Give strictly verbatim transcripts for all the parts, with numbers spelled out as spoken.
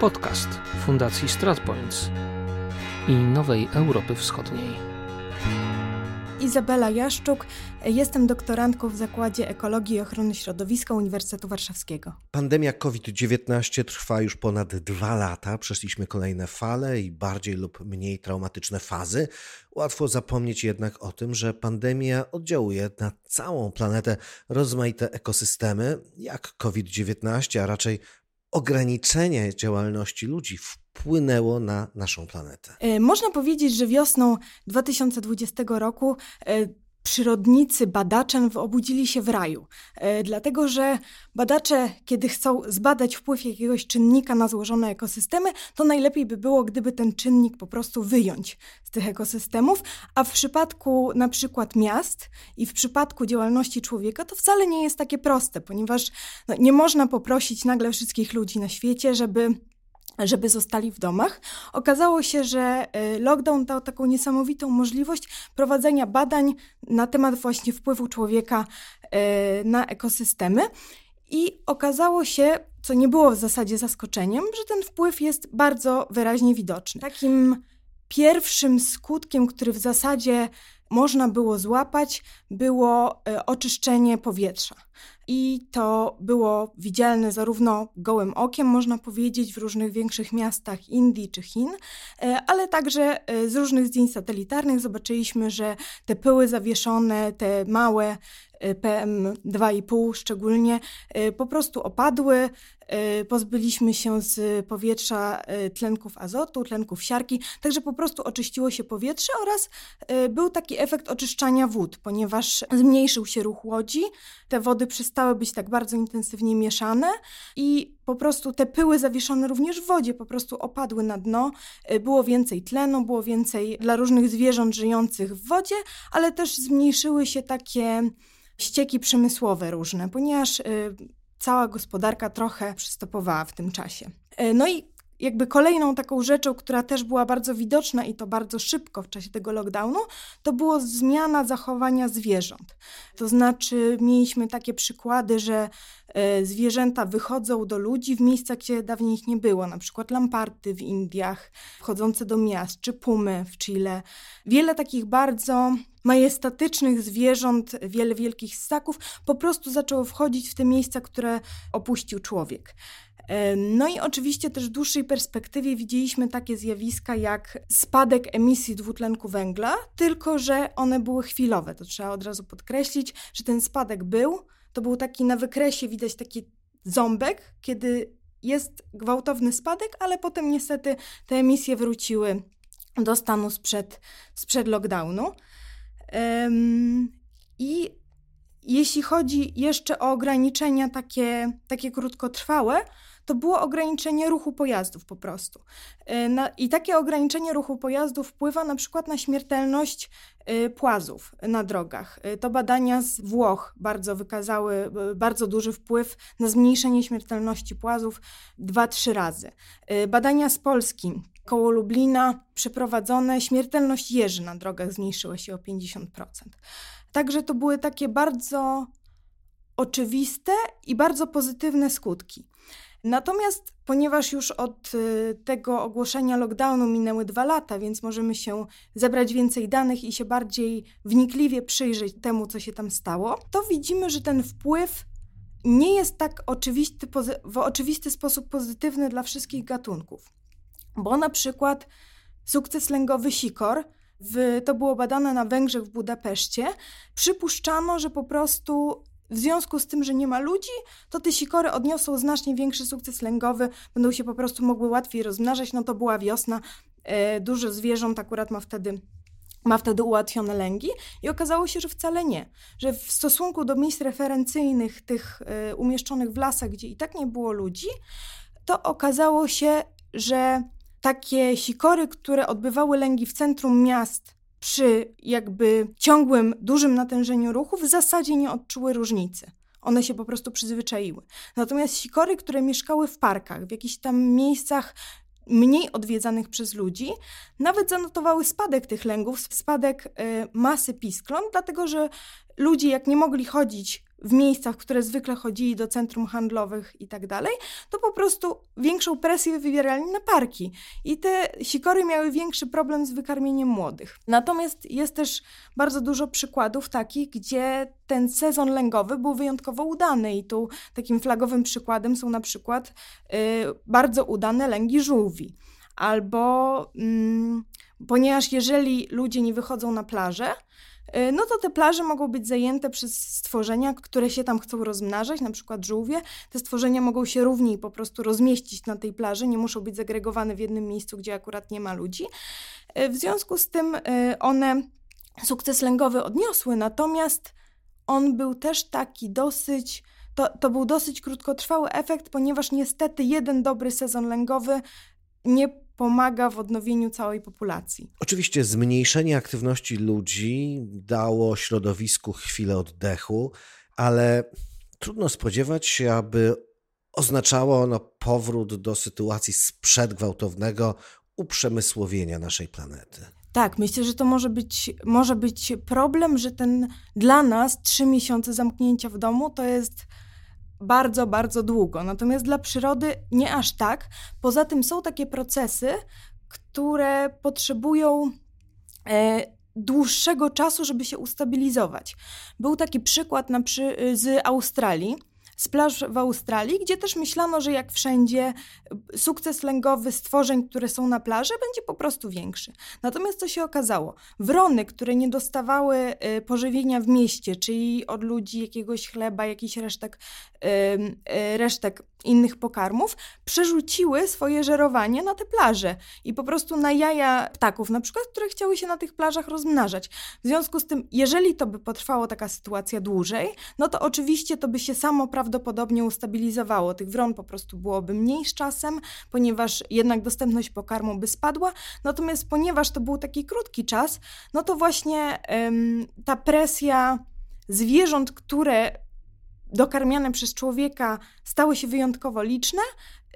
Podcast Fundacji StratPoints i Nowej Europy Wschodniej. Izabela Jaszczuk, jestem doktorantką w Zakładzie Ekologii i Ochrony Środowiska Uniwersytetu Warszawskiego. Pandemia COVID dziewiętnaście trwa już ponad dwa lata. Przeszliśmy kolejne fale i bardziej lub mniej traumatyczne fazy. Łatwo zapomnieć jednak o tym, że pandemia oddziałuje na całą planetę, rozmaite ekosystemy, jak COVID dziewiętnaście, a raczej ograniczenie działalności ludzi wpłynęło na naszą planetę. Można powiedzieć, że wiosną dwa tysiące dwudziestego roku przyrodnicy badacze obudzili się w raju, dlatego że badacze, kiedy chcą zbadać wpływ jakiegoś czynnika na złożone ekosystemy, to najlepiej by było, gdyby ten czynnik po prostu wyjąć z tych ekosystemów, a w przypadku na przykład miast i w przypadku działalności człowieka to wcale nie jest takie proste, ponieważ no, nie można poprosić nagle wszystkich ludzi na świecie, żeby żeby zostali w domach. Okazało się, że lockdown dał taką niesamowitą możliwość prowadzenia badań na temat właśnie wpływu człowieka na ekosystemy i okazało się, co nie było w zasadzie zaskoczeniem, że ten wpływ jest bardzo wyraźnie widoczny. Takim pierwszym skutkiem, który w zasadzie można było złapać, było oczyszczenie powietrza. I to było widzialne zarówno gołym okiem, można powiedzieć, w różnych większych miastach Indii czy Chin, ale także z różnych zdjęć satelitarnych zobaczyliśmy, że te pyły zawieszone, te małe P M dwa i pół szczególnie, po prostu opadły. Pozbyliśmy się z powietrza tlenków azotu, tlenków siarki, także po prostu oczyściło się powietrze oraz był taki efekt oczyszczania wód, ponieważ zmniejszył się ruch łodzi, te wody przestały być tak bardzo intensywnie mieszane i po prostu te pyły zawieszone również w wodzie po prostu opadły na dno. Było więcej tlenu, było więcej dla różnych zwierząt żyjących w wodzie, ale też zmniejszyły się takie ścieki przemysłowe różne, ponieważ y, cała gospodarka trochę przystopowała w tym czasie. Y, no i jakby kolejną taką rzeczą, która też była bardzo widoczna i to bardzo szybko w czasie tego lockdownu, to była zmiana zachowania zwierząt. To znaczy mieliśmy takie przykłady, że y, zwierzęta wychodzą do ludzi w miejscach, gdzie dawniej ich nie było, na przykład lamparty w Indiach, wchodzące do miast, czy pumy w Chile. Wiele takich bardzo majestatycznych zwierząt, wiele wielkich ssaków po prostu zaczęło wchodzić w te miejsca, które opuścił człowiek. No i oczywiście też w dłuższej perspektywie widzieliśmy takie zjawiska jak spadek emisji dwutlenku węgla, tylko że one były chwilowe. To trzeba od razu podkreślić, że ten spadek był, to był taki na wykresie widać taki ząbek, kiedy jest gwałtowny spadek, ale potem niestety te emisje wróciły do stanu sprzed, sprzed lockdownu. I jeśli chodzi jeszcze o ograniczenia takie, takie krótkotrwałe, to było ograniczenie ruchu pojazdów po prostu. I takie ograniczenie ruchu pojazdów wpływa na przykład na śmiertelność płazów na drogach. To badania z Włoch bardzo wykazały bardzo duży wpływ na zmniejszenie śmiertelności płazów dwa trzy razy. Badania z Polski koło Lublina przeprowadzone, śmiertelność jeży na drogach zmniejszyła się o pięćdziesiąt procent. Także to były takie bardzo oczywiste i bardzo pozytywne skutki. Natomiast ponieważ już od tego ogłoszenia lockdownu minęły dwa lata, więc możemy się zebrać więcej danych i się bardziej wnikliwie przyjrzeć temu, co się tam stało, to widzimy, że ten wpływ nie jest tak oczywisty, w oczywisty sposób pozytywny dla wszystkich gatunków. Bo na przykład sukces lęgowy sikor, w, to było badane na Węgrzech w Budapeszcie, przypuszczano, że po prostu w związku z tym, że nie ma ludzi, to te sikory odniosą znacznie większy sukces lęgowy, będą się po prostu mogły łatwiej rozmnażać, no to była wiosna, e, dużo zwierząt akurat ma wtedy, ma wtedy ułatwione lęgi i okazało się, że wcale nie, że w stosunku do miejsc referencyjnych, tych e, umieszczonych w lasach, gdzie i tak nie było ludzi, to okazało się, że takie sikory, które odbywały lęgi w centrum miast przy jakby ciągłym, dużym natężeniu ruchu, w zasadzie nie odczuły różnicy. One się po prostu przyzwyczaiły. Natomiast sikory, które mieszkały w parkach, w jakichś tam miejscach mniej odwiedzanych przez ludzi, nawet zanotowały spadek tych lęgów, spadek y, masy piskląt, dlatego że ludzie jak nie mogli chodzić w miejscach, które zwykle chodzili do centrum handlowych i tak dalej, to po prostu większą presję wywierali na parki. I te sikory miały większy problem z wykarmieniem młodych. Natomiast jest też bardzo dużo przykładów takich, gdzie ten sezon lęgowy był wyjątkowo udany i tu takim flagowym przykładem są na przykład yy, bardzo udane lęgi żółwi. Albo, mm, ponieważ jeżeli ludzie nie wychodzą na plażę, no to te plaże mogą być zajęte przez stworzenia, które się tam chcą rozmnażać, na przykład żółwie. Te stworzenia mogą się równiej po prostu rozmieścić na tej plaży, nie muszą być zagregowane w jednym miejscu, gdzie akurat nie ma ludzi. W związku z tym one sukces lęgowy odniosły, natomiast on był też taki dosyć, to, to był dosyć krótkotrwały efekt, ponieważ niestety jeden dobry sezon lęgowy nie pomaga w odnowieniu całej populacji. Oczywiście zmniejszenie aktywności ludzi dało środowisku chwilę oddechu, ale trudno spodziewać się, aby oznaczało ono powrót do sytuacji sprzed gwałtownego uprzemysłowienia naszej planety. Tak, myślę, że to może być, może być problem, że ten dla nas trzy miesiące zamknięcia w domu to jest bardzo, bardzo długo. Natomiast dla przyrody nie aż tak. Poza tym są takie procesy, które potrzebują e, dłuższego czasu, żeby się ustabilizować. Był taki przykład na przy, z Australii, z plaż w Australii, gdzie też myślano, że jak wszędzie sukces lęgowy stworzeń, które są na plaży, będzie po prostu większy. Natomiast co się okazało? Wrony, które nie dostawały pożywienia w mieście, czyli od ludzi jakiegoś chleba, jakichś resztek, resztek innych pokarmów, przerzuciły swoje żerowanie na te plaże i po prostu na jaja ptaków na przykład, które chciały się na tych plażach rozmnażać. W związku z tym, jeżeli to by potrwała taka sytuacja dłużej, no to oczywiście to by się samo prawdopodobnie ustabilizowało. Tych wron po prostu byłoby mniej z czasem, ponieważ jednak dostępność pokarmu by spadła. Natomiast ponieważ to był taki krótki czas, no to właśnie ym, ta presja zwierząt, które dokarmiane przez człowieka stały się wyjątkowo liczne,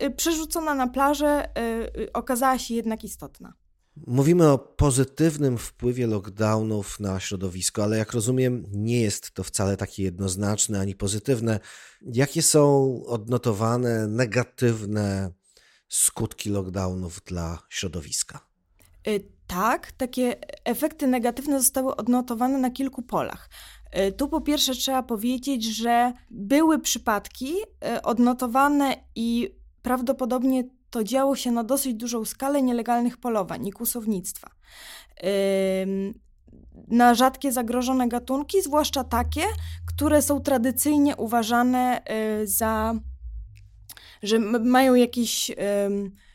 yy, przerzucona na plażę yy, okazała się jednak istotna. Mówimy o pozytywnym wpływie lockdownów na środowisko, ale jak rozumiem, nie jest to wcale takie jednoznaczne ani pozytywne. Jakie są odnotowane negatywne skutki lockdownów dla środowiska? Tak, takie efekty negatywne zostały odnotowane na kilku polach. Tu po pierwsze trzeba powiedzieć, że były przypadki odnotowane i prawdopodobnie to działo się na dosyć dużą skalę nielegalnych polowań i kłusownictwa. Yy, na rzadkie zagrożone gatunki, zwłaszcza takie, które są tradycyjnie uważane yy, za, że m- mają jakieś... Yy,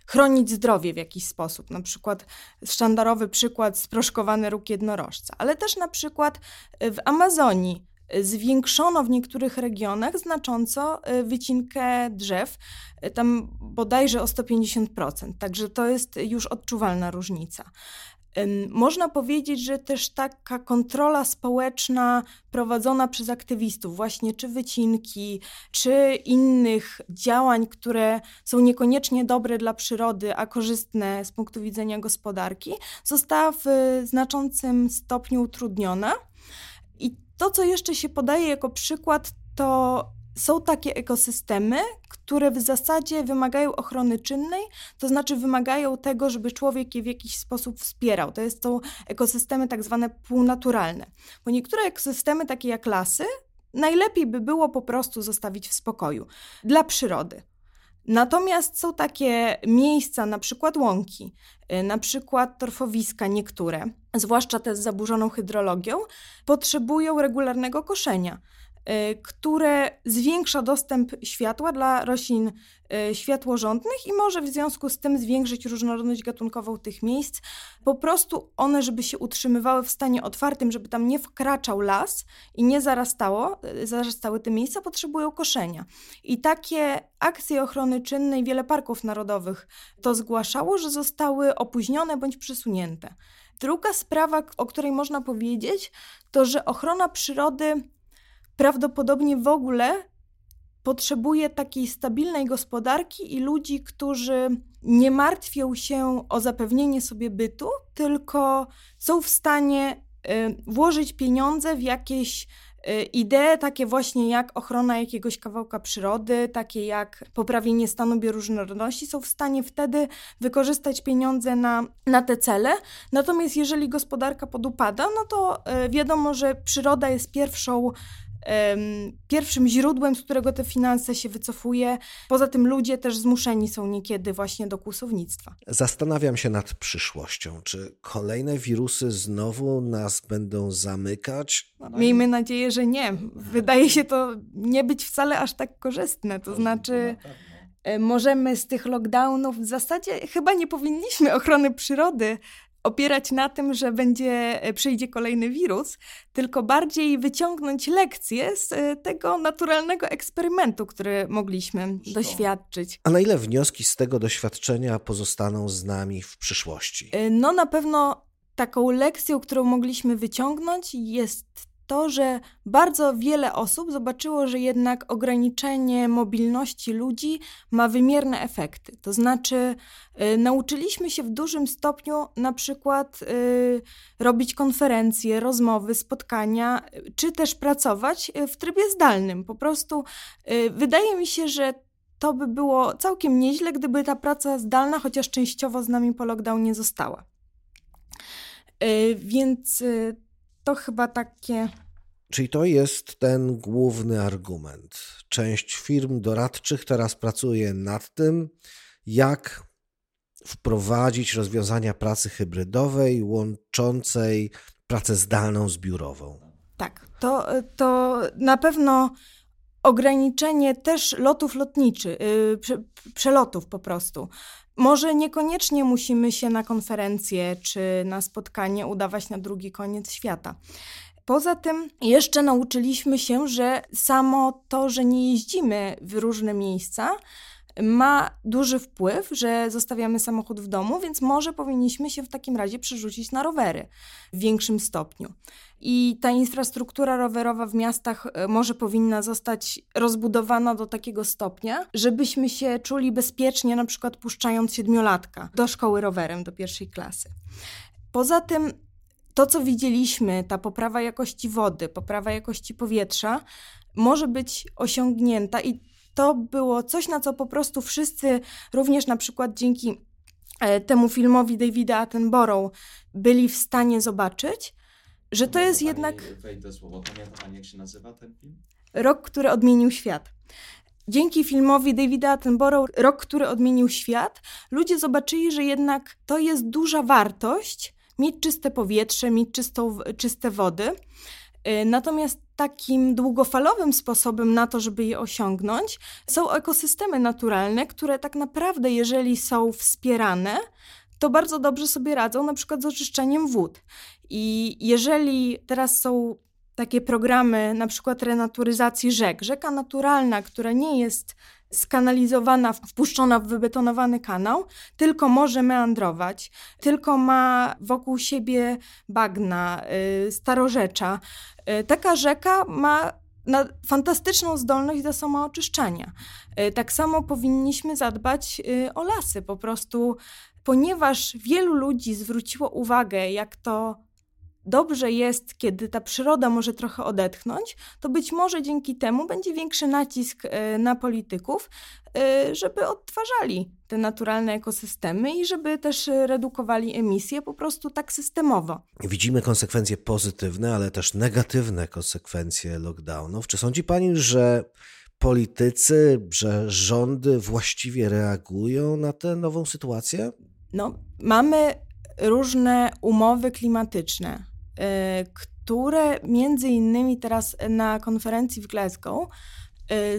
chronić zdrowie w jakiś sposób, na przykład sztandarowy przykład sproszkowany róg jednorożca, ale też na przykład w Amazonii zwiększono w niektórych regionach znacząco wycinkę drzew, tam bodajże o sto pięćdziesiąt procent, także to jest już odczuwalna różnica. Można powiedzieć, że też taka kontrola społeczna prowadzona przez aktywistów, właśnie czy wycinki, czy innych działań, które są niekoniecznie dobre dla przyrody, a korzystne z punktu widzenia gospodarki, została w znaczącym stopniu utrudniona. I to, co jeszcze się podaje jako przykład, to są takie ekosystemy, które w zasadzie wymagają ochrony czynnej, to znaczy wymagają tego, żeby człowiek je w jakiś sposób wspierał. To jest, są ekosystemy tak zwane półnaturalne. Bo niektóre ekosystemy, takie jak lasy, najlepiej by było po prostu zostawić w spokoju dla przyrody. Natomiast są takie miejsca, na przykład łąki, na przykład torfowiska niektóre, zwłaszcza te z zaburzoną hydrologią, potrzebują regularnego koszenia, które zwiększa dostęp światła dla roślin światłożądnych i może w związku z tym zwiększyć różnorodność gatunkową tych miejsc. Po prostu one, żeby się utrzymywały w stanie otwartym, żeby tam nie wkraczał las i nie zarastało, zarastały te miejsca, potrzebują koszenia. I takie akcje ochrony czynnej wiele parków narodowych to zgłaszało, że zostały opóźnione bądź przesunięte. Druga sprawa, o której można powiedzieć, to że ochrona przyrody prawdopodobnie w ogóle potrzebuje takiej stabilnej gospodarki i ludzi, którzy nie martwią się o zapewnienie sobie bytu, tylko są w stanie y, włożyć pieniądze w jakieś idee takie właśnie jak ochrona jakiegoś kawałka przyrody, takie jak poprawienie stanu bioróżnorodności są w stanie wtedy wykorzystać pieniądze na, na te cele. Natomiast jeżeli gospodarka podupada, no to wiadomo, że przyroda jest pierwszą pierwszym źródłem, z którego te finanse się wycofuje. Poza tym ludzie też zmuszeni są niekiedy właśnie do kłusownictwa. Zastanawiam się nad przyszłością. Czy kolejne wirusy znowu nas będą zamykać? Miejmy nadzieję, że nie. Wydaje się to nie być wcale aż tak korzystne. To znaczy możemy z tych lockdownów w zasadzie chyba nie powinniśmy ochrony przyrody opierać na tym, że będzie, przyjdzie kolejny wirus, tylko bardziej wyciągnąć lekcje z tego naturalnego eksperymentu, który mogliśmy doświadczyć. A na ile wnioski z tego doświadczenia pozostaną z nami w przyszłości? No na pewno taką lekcją, którą mogliśmy wyciągnąć jest to, że bardzo wiele osób zobaczyło, że jednak ograniczenie mobilności ludzi ma wymierne efekty. To znaczy y, nauczyliśmy się w dużym stopniu na przykład y, robić konferencje, rozmowy, spotkania, czy też pracować w trybie zdalnym. Po prostu y, wydaje mi się, że to by było całkiem nieźle, gdyby ta praca zdalna chociaż częściowo z nami po lockdownie została. Y, więc... Y, To chyba takie... Czyli to jest ten główny argument. Część firm doradczych teraz pracuje nad tym, jak wprowadzić rozwiązania pracy hybrydowej, łączącej pracę zdalną z biurową. Tak, to, to na pewno ograniczenie też lotów lotniczych, przelotów po prostu. Może niekoniecznie musimy się na konferencję czy na spotkanie udawać na drugi koniec świata. Poza tym jeszcze nauczyliśmy się, że samo to, że nie jeździmy w różne miejsca, ma duży wpływ, że zostawiamy samochód w domu, więc może powinniśmy się w takim razie przerzucić na rowery w większym stopniu. I ta infrastruktura rowerowa w miastach może powinna zostać rozbudowana do takiego stopnia, żebyśmy się czuli bezpiecznie, na przykład puszczając siedmiolatka do szkoły rowerem, do pierwszej klasy. Poza tym to, co widzieliśmy, ta poprawa jakości wody, poprawa jakości powietrza może być osiągnięta i to było coś, na co po prostu wszyscy, również na przykład dzięki temu filmowi Davida Attenborough, byli w stanie zobaczyć, że to jest jednak... Wejdź do słowa, pamiętam Pani, jak się nazywa ten film? Rok, który odmienił świat. Dzięki filmowi Davida Attenborough, Rok, który odmienił świat, ludzie zobaczyli, że jednak to jest duża wartość mieć czyste powietrze, mieć czystą, czyste wody. Natomiast takim długofalowym sposobem na to, żeby je osiągnąć, są ekosystemy naturalne, które tak naprawdę, jeżeli są wspierane, to bardzo dobrze sobie radzą na przykład z oczyszczaniem wód. I jeżeli teraz są takie programy na przykład renaturyzacji rzek, rzeka naturalna, która nie jest skanalizowana, wpuszczona w wybetonowany kanał, tylko może meandrować, tylko ma wokół siebie bagna, yy, starorzecza. Yy, taka rzeka ma na fantastyczną zdolność do samooczyszczania. Yy, tak samo powinniśmy zadbać yy, o lasy po prostu, ponieważ wielu ludzi zwróciło uwagę, jak to dobrze jest, kiedy ta przyroda może trochę odetchnąć, to być może dzięki temu będzie większy nacisk na polityków, żeby odtwarzali te naturalne ekosystemy i żeby też redukowali emisje po prostu tak systemowo. Widzimy konsekwencje pozytywne, ale też negatywne konsekwencje lockdownów. Czy sądzi Pani, że politycy, że rządy właściwie reagują na tę nową sytuację? No, mamy różne umowy klimatyczne, które między innymi teraz na konferencji w Glasgow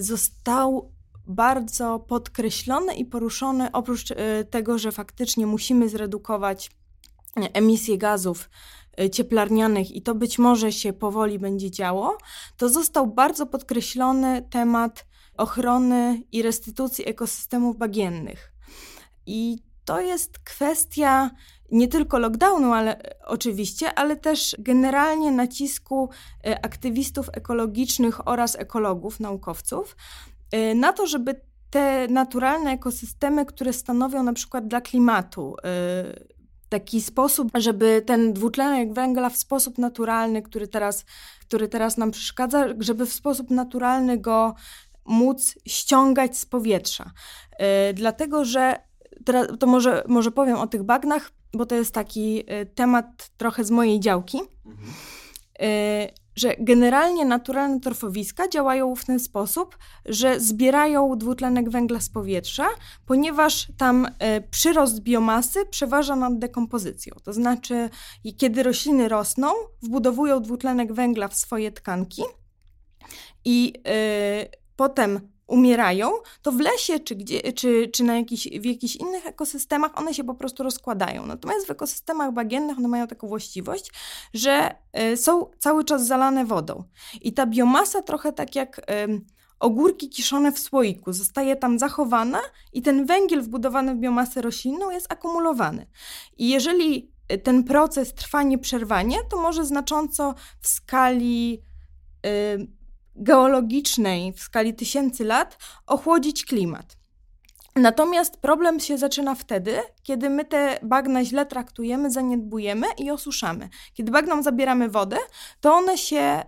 został bardzo podkreślone i poruszone, oprócz tego, że faktycznie musimy zredukować emisję gazów cieplarnianych i to być może się powoli będzie działo, to został bardzo podkreślony temat ochrony i restytucji ekosystemów bagiennych. I to jest kwestia nie tylko lockdownu, ale oczywiście, ale też generalnie nacisku aktywistów ekologicznych oraz ekologów, naukowców na to, żeby te naturalne ekosystemy, które stanowią na przykład dla klimatu taki sposób, żeby ten dwutlenek węgla w sposób naturalny, który teraz, który teraz nam przeszkadza, żeby w sposób naturalny go móc ściągać z powietrza. Yy, dlatego, że teraz, to może, może powiem o tych bagnach, bo to jest taki temat trochę z mojej działki, mhm. yy, że generalnie naturalne torfowiska działają w ten sposób, że zbierają dwutlenek węgla z powietrza, ponieważ tam przyrost biomasy przeważa nad dekompozycją. To znaczy, kiedy rośliny rosną, wbudowują dwutlenek węgla w swoje tkanki i yy, potem umierają, to w lesie czy, gdzie, czy, czy na jakiś, w jakichś innych ekosystemach one się po prostu rozkładają. Natomiast w ekosystemach bagiennych one mają taką właściwość, że y, są cały czas zalane wodą. I ta biomasa trochę tak jak y, ogórki kiszone w słoiku zostaje tam zachowana i ten węgiel wbudowany w biomasę roślinną jest akumulowany. I jeżeli ten proces trwa nieprzerwanie, to może znacząco w skali y, geologicznej w skali tysięcy lat ochłodzić klimat. Natomiast problem się zaczyna wtedy, kiedy my te bagna źle traktujemy, zaniedbujemy i osuszamy. Kiedy bagnom zabieramy wodę, to one się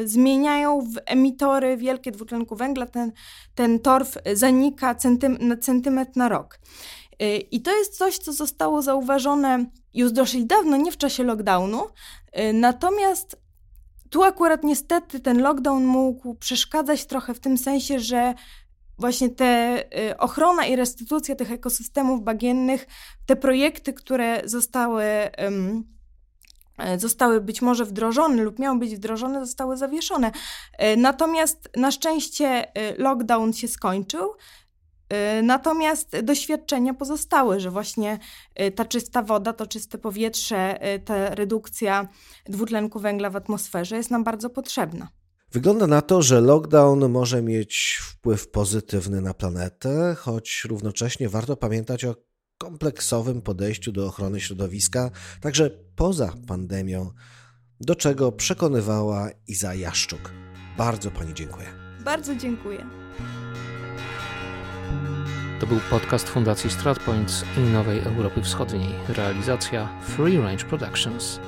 y, zmieniają w emitory wielkie dwutlenku węgla. Ten, ten torf zanika centym, na centymetr na rok. Y, I to jest coś, co zostało zauważone już dosyć dawno, nie w czasie lockdownu. Y, natomiast tu akurat niestety ten lockdown mógł przeszkadzać trochę w tym sensie, że właśnie te ochrona i restytucja tych ekosystemów bagiennych, te projekty, które zostały, zostały być może wdrożone lub miały być wdrożone, zostały zawieszone. Natomiast na szczęście lockdown się skończył. Natomiast doświadczenia pozostały, że właśnie ta czysta woda, to czyste powietrze, ta redukcja dwutlenku węgla w atmosferze jest nam bardzo potrzebna. Wygląda na to, że lockdown może mieć wpływ pozytywny na planetę, choć równocześnie warto pamiętać o kompleksowym podejściu do ochrony środowiska, także poza pandemią, do czego przekonywała Iza Jaszczuk. Bardzo pani dziękuję. Bardzo dziękuję. To był podcast Fundacji StratPoints i Nowej Europy Wschodniej. Realizacja Free Range Productions.